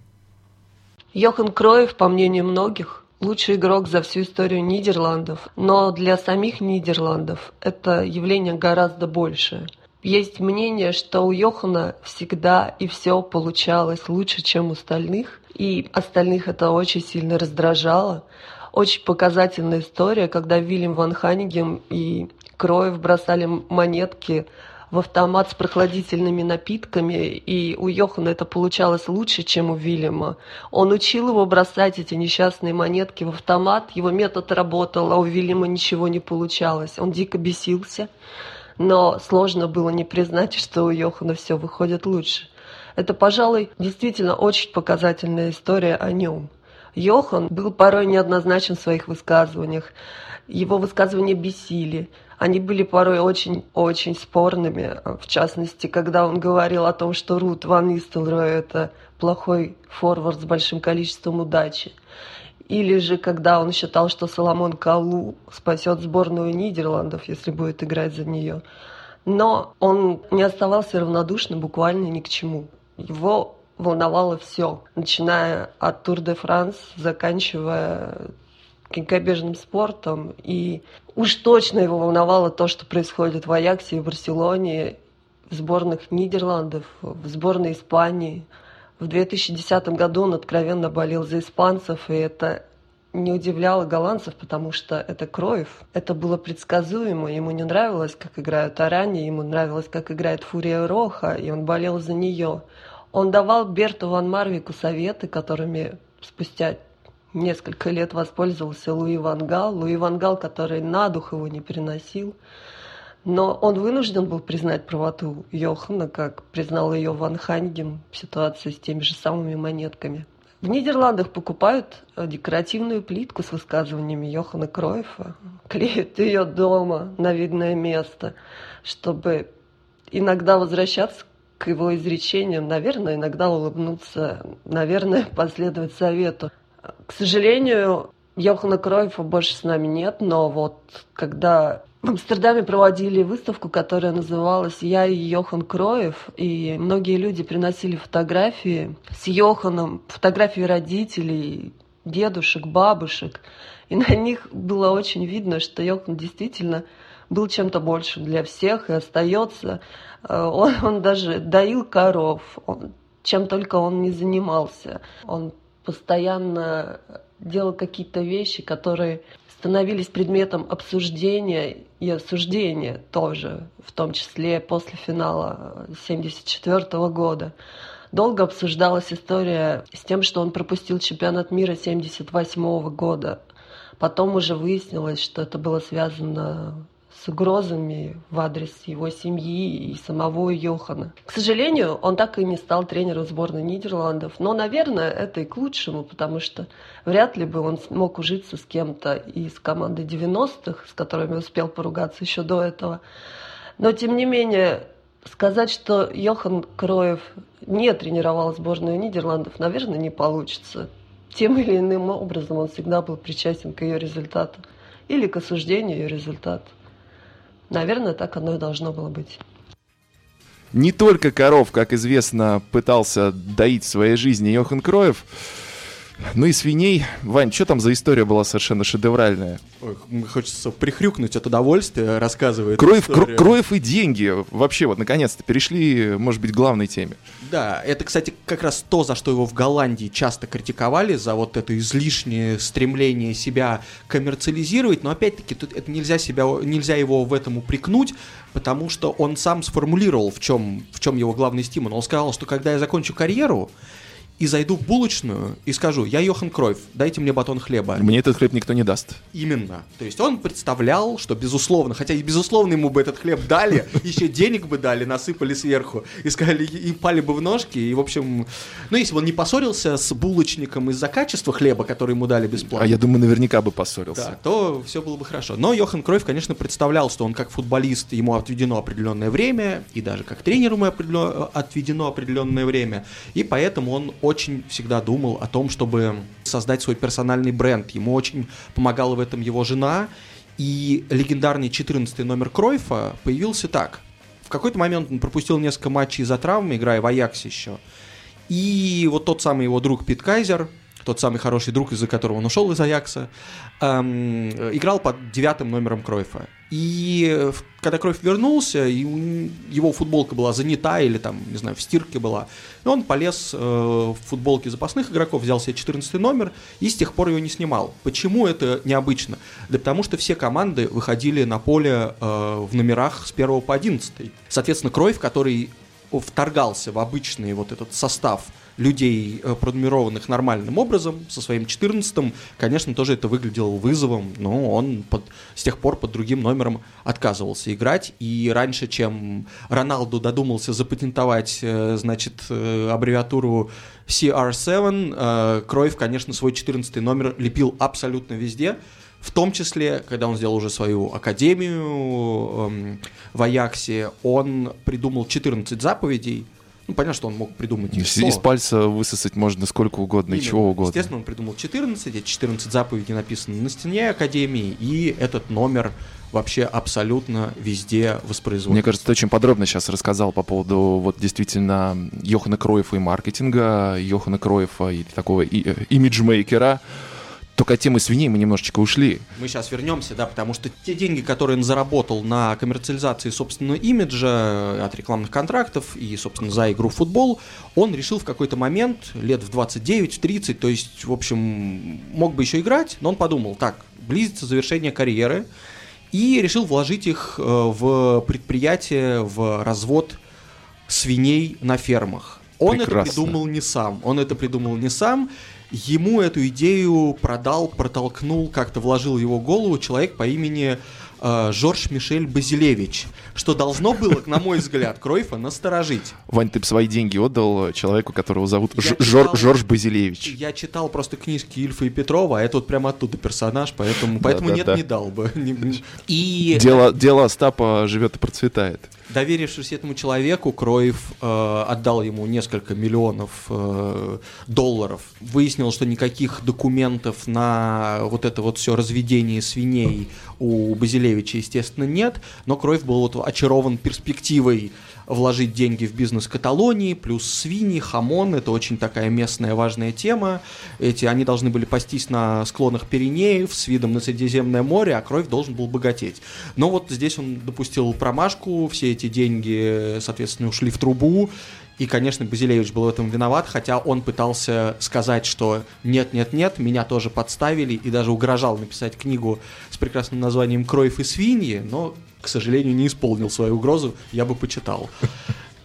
Йохан Кройф, по мнению многих, лучший игрок за всю историю Нидерландов. Но для самих Нидерландов это явление гораздо большее. Есть мнение, что у Йохана всегда и все получалось лучше, чем у остальных, и остальных это очень сильно раздражало. Очень показательная история, когда Вильям Ван Ханнегем и Кройф бросали монетки в автомат с прохладительными напитками, и у Йохана это получалось лучше, чем у Вильяма. Он учил его бросать эти несчастные монетки в автомат, его метод работал, а у Вильяма ничего не получалось. Он дико бесился. Но сложно было не признать, что у Йохана все выходит лучше. Это, пожалуй, действительно очень показательная история о нем. Йохан был порой неоднозначен в своих высказываниях. Его высказывания бесили. Они были порой очень-очень спорными. В частности, когда он говорил о том, что Рут Ван Нистелрой – это плохой форвард с большим количеством удачи. Или же, когда он считал, что Соломон Калу спасет сборную Нидерландов, если будет играть за нее. Но он не оставался равнодушным буквально ни к чему. Его волновало все, начиная от Тур-де-Франс, заканчивая конькобежным спортом. И уж точно его волновало то, что происходит в Аяксе и Барселоне, в сборных Нидерландов, в сборной Испании. В две тысячи десятом году он откровенно болел за испанцев, и это не удивляло голландцев, потому что это Кройф. Это было предсказуемо, ему не нравилось, как играют Арани, ему нравилось, как играет Фурия Роха, и он болел за нее. Он давал Берту Ван Марвику советы, которыми спустя несколько лет воспользовался Луи Ван Гал. Луи Ван Гал, который на дух его не переносил. Но он вынужден был признать правоту Йохана, как признал ее Ван Ханнегем в ситуации с теми же самыми монетками. В Нидерландах покупают декоративную плитку с высказываниями Йохана Кройфа, клеят ее дома на видное место, чтобы иногда возвращаться к его изречениям, наверное, иногда улыбнуться, наверное, последовать совету. К сожалению, Йохана Кройфа больше с нами нет, но вот когда... В Амстердаме проводили выставку, которая называлась «Я и Йохан Кройф», и многие люди приносили фотографии с Йоханом, фотографии родителей, дедушек, бабушек, и на них было очень видно, что Йохан действительно был чем-то большим для всех и остается. Он, он даже доил коров, он, чем только он не занимался. Он постоянно делал какие-то вещи, которые становились предметом обсуждения и осуждения тоже, в том числе после финала семьдесят четвёртого года. Долго обсуждалась история с тем, что он пропустил чемпионат мира семьдесят восьмого года. Потом уже выяснилось, что это было связано с угрозами в адрес его семьи и самого Йохана. К сожалению, он так и не стал тренером сборной Нидерландов. Но, наверное, это и к лучшему, потому что вряд ли бы он смог ужиться с кем-то из команды девяностых, с которыми успел поругаться еще до этого. Но, тем не менее, сказать, что Йохан Кройф не тренировал сборную Нидерландов, наверное, не получится. Тем или иным образом он всегда был причастен к ее результату или к осуждению ее результата. Наверное, так оно и должно было быть. Не только коров, как известно, пытался доить в своей жизни Йохан Кройф, но и свиней. Вань, что там за история была совершенно шедевральная? Ой, хочется прихрюкнуть от удовольствия, рассказывает Кройф, историю. Кройф и деньги. Вообще, вот, наконец-то перешли, может быть, к главной теме. Да, это, кстати, как раз то, за что его в Голландии часто критиковали, за вот это излишнее стремление себя коммерциализировать. Но, опять-таки, тут это нельзя, себя, нельзя его в этом упрекнуть, потому что он сам сформулировал, в чем, в чем его главный стимул. Он сказал, что когда я закончу карьеру и зайду в булочную и скажу: я Йохан Кройф, дайте мне батон хлеба. Мне этот хлеб никто не даст. Именно. То есть он представлял, что безусловно, хотя и безусловно ему бы этот хлеб дали, еще денег бы дали, насыпали сверху, и сказали, и пали бы в ножки, и в общем... Ну, если бы он не поссорился с булочником из-за качества хлеба, который ему дали бесплатно... А я думаю, наверняка бы поссорился. Да, то все было бы хорошо. Но Йохан Кройф, конечно, представлял, что он как футболист, ему отведено определенное время, и даже как тренеру ему отведено определенное время, и поэтому он очень всегда думал о том, чтобы создать свой персональный бренд. Ему очень помогала в этом его жена. И легендарный четырнадцатый номер Кройфа появился так. В какой-то момент он пропустил несколько матчей из-за травмы, играя в Аяксе еще. И вот тот самый его друг Питу Кайзер, тот самый хороший друг, из-за которого он ушел из Аякса, эм, играл под девятым номером Кройфа. И когда Кройф вернулся, и его футболка была занята или там, не знаю, в стирке была, он полез э, в футболке запасных игроков, взял себе четырнадцатый номер и с тех пор его не снимал. Почему это необычно? Да потому что все команды выходили на поле э, в номерах с первого по одиннадцатый. Соответственно, Кройф, который вторгался в обычный вот этот состав людей, пронумерованных нормальным образом, со своим четырнадцатым, конечно, тоже это выглядело вызовом, но он под, с тех пор под другим номером отказывался играть, и раньше, чем Роналду додумался запатентовать, значит, аббревиатуру си ар семь, Кройф, конечно, свой четырнадцатый номер лепил абсолютно везде, в том числе, когда он сделал уже свою академию в Аяксе, он придумал четырнадцать заповедей. Ну, понятно, что он мог придумать и сто. Из пальца высосать можно сколько угодно, именно, и чего угодно. Естественно, он придумал четырнадцать, эти четырнадцать заповедей написаны на стене академии, и этот номер вообще абсолютно везде воспроизводится. Мне кажется, ты очень подробно сейчас рассказал по поводу вот действительно Йохана Кройфа и маркетинга, Йохана Кройфа и такого и, э, имиджмейкера. Только от темы свиней мы немножечко ушли. Мы сейчас вернемся, да, потому что те деньги, которые он заработал на коммерциализации собственного имиджа, от рекламных контрактов и, собственно, за игру в футбол, он решил в какой-то момент, лет в двадцать девять, в тридцать, то есть, в общем, мог бы еще играть, но он подумал, так, близится завершение карьеры, и решил вложить их в предприятие, в развод свиней на фермах. Он Прекрасно. это придумал не сам, он это придумал не сам, ему эту идею продал, протолкнул, как-то вложил в его голову человек по имени э, Жорж Мишель Базилевич, что должно было, на мой взгляд, Кройфа насторожить. Вань, ты бы свои деньги отдал человеку, которого зовут Ж- читал, Жорж Базилевич. Я читал просто книжки Ильфа и Петрова, а это вот прямо оттуда персонаж, поэтому, поэтому да, да, нет, да. не дал бы. И... Дело, дело Остапа живет и процветает. Доверившись этому человеку, Кройф э, отдал ему несколько миллионов э, долларов. Выяснил, что никаких документов на вот это вот все разведение свиней у Базилевича, естественно, нет. Но Кройф был вот очарован перспективой вложить деньги в бизнес Каталонии, плюс свиньи, хамон, это очень такая местная важная тема. Эти, они должны были пастись на склонах Пиренеев с видом на Средиземное море, а Кройф должен был богатеть. Но вот здесь он допустил промашку, все эти деньги, соответственно, ушли в трубу. И, конечно, Базилевич был в этом виноват, хотя он пытался сказать, что нет-нет-нет, меня тоже подставили, и даже угрожал написать книгу с прекрасным названием «Кройф и свиньи», но, к сожалению, не исполнил свою угрозу, я бы почитал.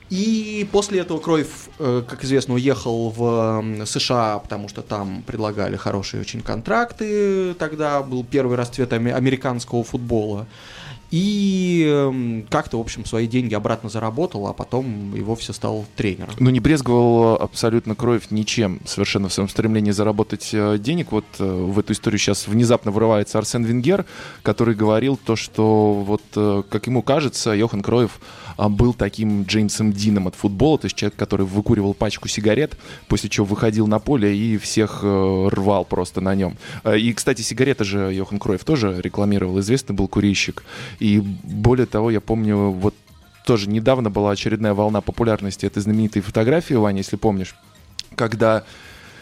И после этого Кройф, как известно, уехал в США, потому что там предлагали хорошие очень контракты, тогда был первый расцвет американского футбола. И как-то, в общем, свои деньги обратно заработал, а потом и вовсе стал тренером. Ну, не брезговал абсолютно Кройф ничем совершенно в своем стремлении заработать денег. Вот в эту историю сейчас внезапно врывается Арсен Венгер, который говорил то, что, вот, как ему кажется, Йохан Кройф был таким Джеймсом Дином от футбола, то есть человек, который выкуривал пачку сигарет, после чего выходил на поле и всех рвал просто на нем. И, кстати, сигареты же Йохан Кройф тоже рекламировал, известный был курильщик. И более того, я помню, вот тоже недавно была очередная волна популярности этой знаменитой фотографии, Ваня, если помнишь, когда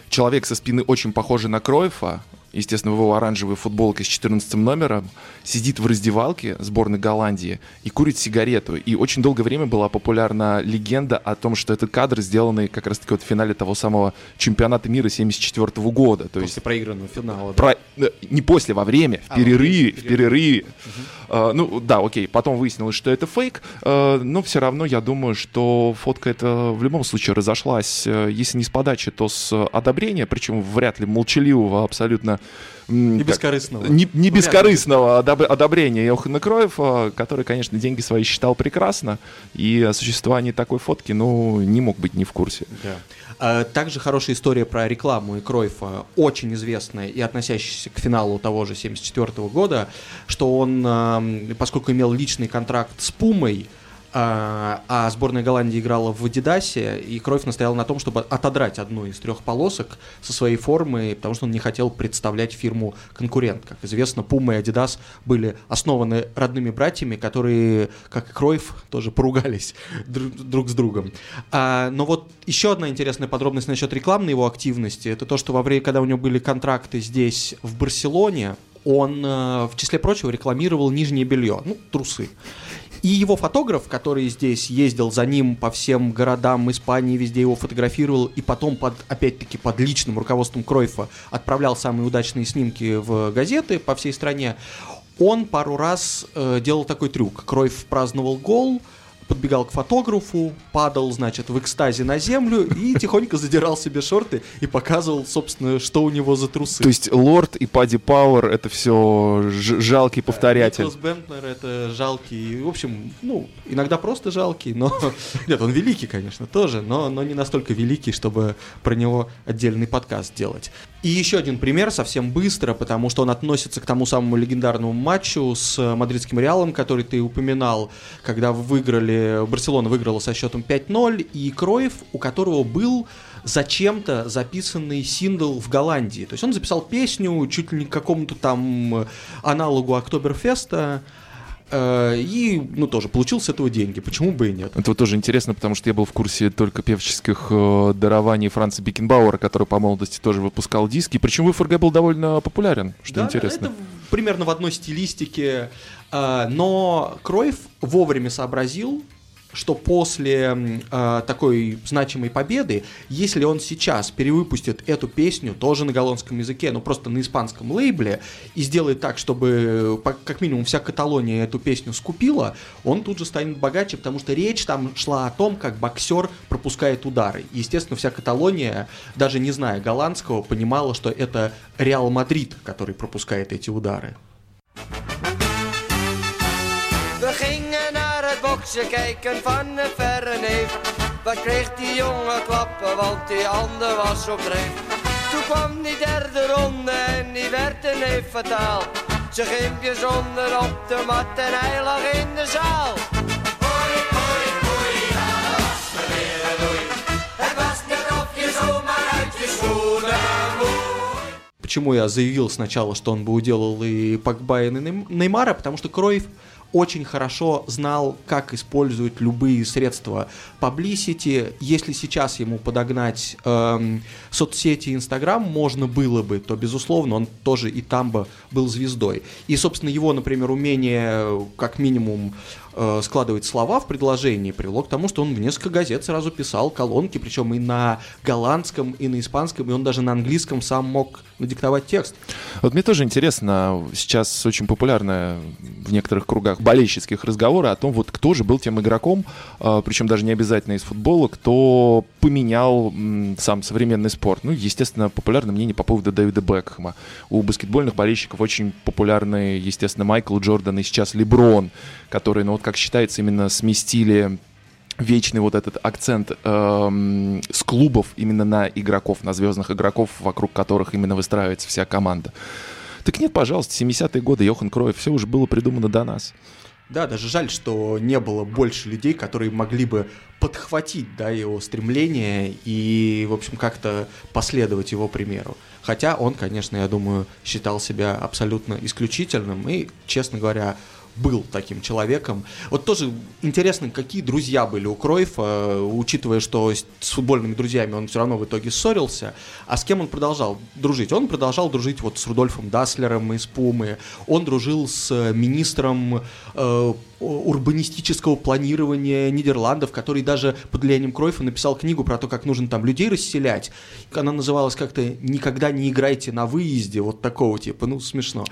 человек со спины очень похожий на Кройфа, естественно, в его оранжевой футболке с четырнадцатым номером, сидит в раздевалке сборной Голландии и курит сигарету. И очень долгое время была популярна легенда о том, что этот кадр, сделанный как раз-таки вот в финале того самого чемпионата мира семьдесят четвёртого года. То после есть, проигранного финала. Про... Да. Не после, во время, в а, перерыве. В перерыве. Угу. А, ну да, окей, потом выяснилось, что это фейк, а, но все равно я думаю, что фотка эта в любом случае разошлась, если не с подачи, то с одобрения, причем вряд ли молчаливого абсолютно. Не как, бескорыстного. Не, не ну, бескорыстного одоб- одобрения Йохана Кройфа, который, конечно, деньги свои считал прекрасно, и о существовании такой фотки, ну, не мог быть не в курсе. Да. А, также хорошая история про рекламу и Кройфа, очень известная и относящаяся к финалу того же семьдесят четвёртого года, что он, поскольку имел личный контракт с Пумой, а сборная Голландии играла в Адидасе, и Кройф настоял на том, чтобы отодрать одну из трех полосок со своей формы, потому что он не хотел представлять фирму конкурент. Как известно, Пума и Адидас были основаны родными братьями, которые, как и Кройф, тоже поругались друг с другом. Но вот еще одна интересная подробность насчет рекламной его активности, это то, что во время, когда у него были контракты здесь, в Барселоне, он, в числе прочего, рекламировал нижнее белье, ну, трусы. И его фотограф, который здесь ездил за ним по всем городам Испании, везде его фотографировал, и потом, под, опять-таки, под личным руководством Кройфа отправлял самые удачные снимки в газеты по всей стране, он пару раз э, делал такой трюк. Кройф праздновал гол, подбегал к фотографу, падал, значит, в экстазе на землю и тихонько задирал себе шорты и показывал, собственно, что у него за трусы. То есть Лорд и Падди Пауэр — это все ж- жалкий повторятель. Николас Бентнер — это жалкий, в общем, ну, иногда просто жалкий, но... Нет, он великий, конечно, тоже, но, но не настолько великий, чтобы про него отдельный подкаст делать. И еще один пример, совсем быстро, потому что он относится к тому самому легендарному матчу с мадридским Реалом, который ты упоминал, когда выиграли Барселона выиграла со счетом пять ноль, и Кройф, у которого был зачем-то записанный сингл в Голландии. То есть он записал песню чуть ли не к какому-то там аналогу Октоберфеста, и, ну, тоже получил с этого деньги. Почему бы и нет? Это вот тоже интересно, потому что я был в курсе только певческих э, дарований Франца Бекенбауэра, который по молодости тоже выпускал диски. Причем в ФРГ был довольно популярен, что да, интересно. Да, это примерно в одной стилистике. Э, но Кройф вовремя сообразил, что после э, такой значимой победы, если он сейчас перевыпустит эту песню тоже на голландском языке, но просто на испанском лейбле, и сделает так, чтобы по, как минимум вся Каталония эту песню скупила, он тут же станет богаче, потому что речь там шла о том, как боксер пропускает удары. И, естественно, вся Каталония, даже не зная голландского, понимала, что это Реал Мадрид, который пропускает эти удары. Ze kijken van de verre neef. Wat kreeg die jongen klappen, want die ander was zo kreef. Toen kwam die derde ronde en die werd een neef fataal. Zijn gimpjes onder op de mat en hij lag in de zaal. Hoi, hoi, hoi, daar was de weer doei. Het was niet of je zomaar uit je schoenen moest. Почему я заявил сначала, что он бы уделал и Погба, и Неймара, потому что Кройф очень хорошо знал, как использовать любые средства publicity. Если сейчас ему подогнать эм, соцсети и Инстаграм можно было бы, то, безусловно, он тоже и там бы был звездой. И, собственно, его, например, умение как минимум складывать слова в предложении привело к тому, что он в несколько газет сразу писал колонки, причем и на голландском, и на испанском, и он даже на английском сам мог надиктовать текст. Вот мне тоже интересно, сейчас очень популярно в некоторых кругах болельщических разговоры о том, вот кто же был тем игроком, причем даже не обязательно из футбола, кто поменял сам современный спорт. Ну, естественно, популярное мнение по поводу Дэвида Бекхэма. У баскетбольных болельщиков очень популярны, естественно, Майкл Джордан и сейчас Леброн, которые, ну вот как считается, именно сместили вечный вот этот акцент эм, с клубов именно на игроков, на звездных игроков, вокруг которых именно выстраивается вся команда. Так нет, пожалуйста, семидесятые годы, Йохан Кройф, все уже было придумано до нас. Да, даже жаль, что не было больше людей, которые могли бы подхватить, да, его стремление и, в общем, как-то последовать его примеру. Хотя он, конечно, я думаю, считал себя абсолютно исключительным и, честно говоря, был таким человеком. Вот тоже интересно, какие друзья были у Кройфа, учитывая, что с футбольными друзьями он все равно в итоге ссорился. А с кем он продолжал дружить? Он продолжал дружить вот с Рудольфом Даслером из Пумы. Он дружил с министром э, урбанистического планирования Нидерландов, который даже под влиянием Кройфа написал книгу про то, как нужно там людей расселять. Она называлась как-то «Никогда не играйте на выезде». Вот такого типа. Ну, смешно.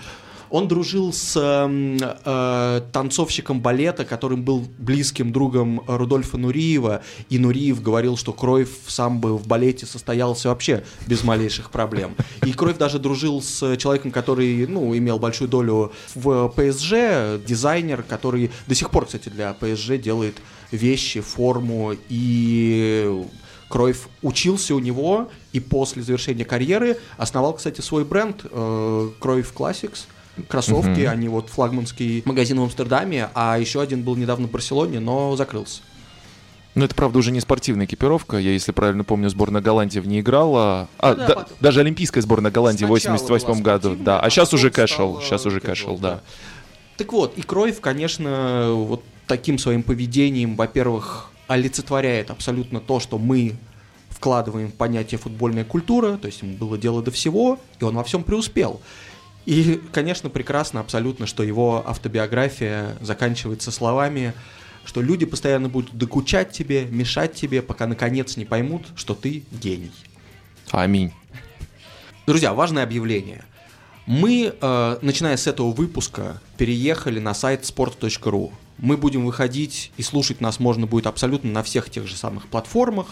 Он дружил с э, э, танцовщиком балета, которым был близким другом Рудольфа Нуриева, и Нуриев говорил, что Кройф сам бы в балете состоялся вообще без малейших проблем. И Кройф даже дружил с человеком, который, ну, имел большую долю в ПСЖ, дизайнер, который до сих пор, кстати, для ПСЖ делает вещи, форму, и Кройф учился у него, и после завершения карьеры основал, кстати, свой бренд э, Кройф Classics. Кроссовки, uh-huh. они вот флагманский магазин в Амстердаме, а еще один был недавно в Барселоне, но закрылся. Ну, это, правда, уже не спортивная экипировка. Я, если правильно помню, сборная Голландии в ней играла. А, да, да, даже олимпийская сборная Голландии в восемьдесят восьмом году. Да, а сейчас уже кэшел, сейчас уже кэшел, да. да. Так вот, и Кройф, конечно, вот таким своим поведением, во-первых, олицетворяет абсолютно то, что мы вкладываем в понятие футбольная культура, то есть ему было дело до всего, и он во всем преуспел. И, конечно, прекрасно абсолютно, что его автобиография заканчивается словами, что люди постоянно будут докучать тебе, мешать тебе, пока наконец не поймут, что ты гений. Аминь. Друзья, важное объявление. Мы, э, начиная с этого выпуска, переехали на сайт спорт точка ру. Мы будем выходить, и слушать нас можно будет абсолютно на всех тех же самых платформах,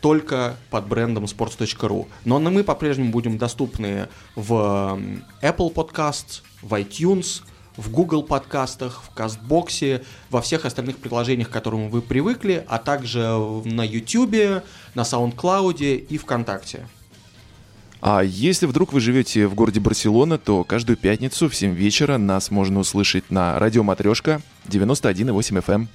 только под брендом sports точка ru. Но мы по-прежнему будем доступны в Apple Podcasts, в iTunes, в Google подкастах, в Кастбоксе, во всех остальных приложениях, к которым вы привыкли, а также на YouTube, на SoundCloud и ВКонтакте. А если вдруг вы живете в городе Барселона, то каждую пятницу в семь вечера нас можно услышать на радио «Матрешка» девяносто один и восемь эф эм.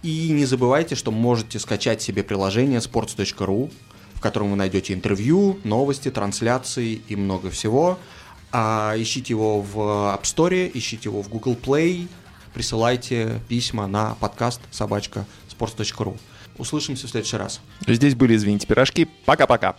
И не забывайте, что можете скачать себе приложение sports точка ру, в котором вы найдете интервью, новости, трансляции и много всего. А ищите его в App Store, ищите его в Google Play, присылайте письма на подкаст собачка sports точка ру. Услышимся в следующий раз. Здесь были «Извините, пирожки». Пока-пока.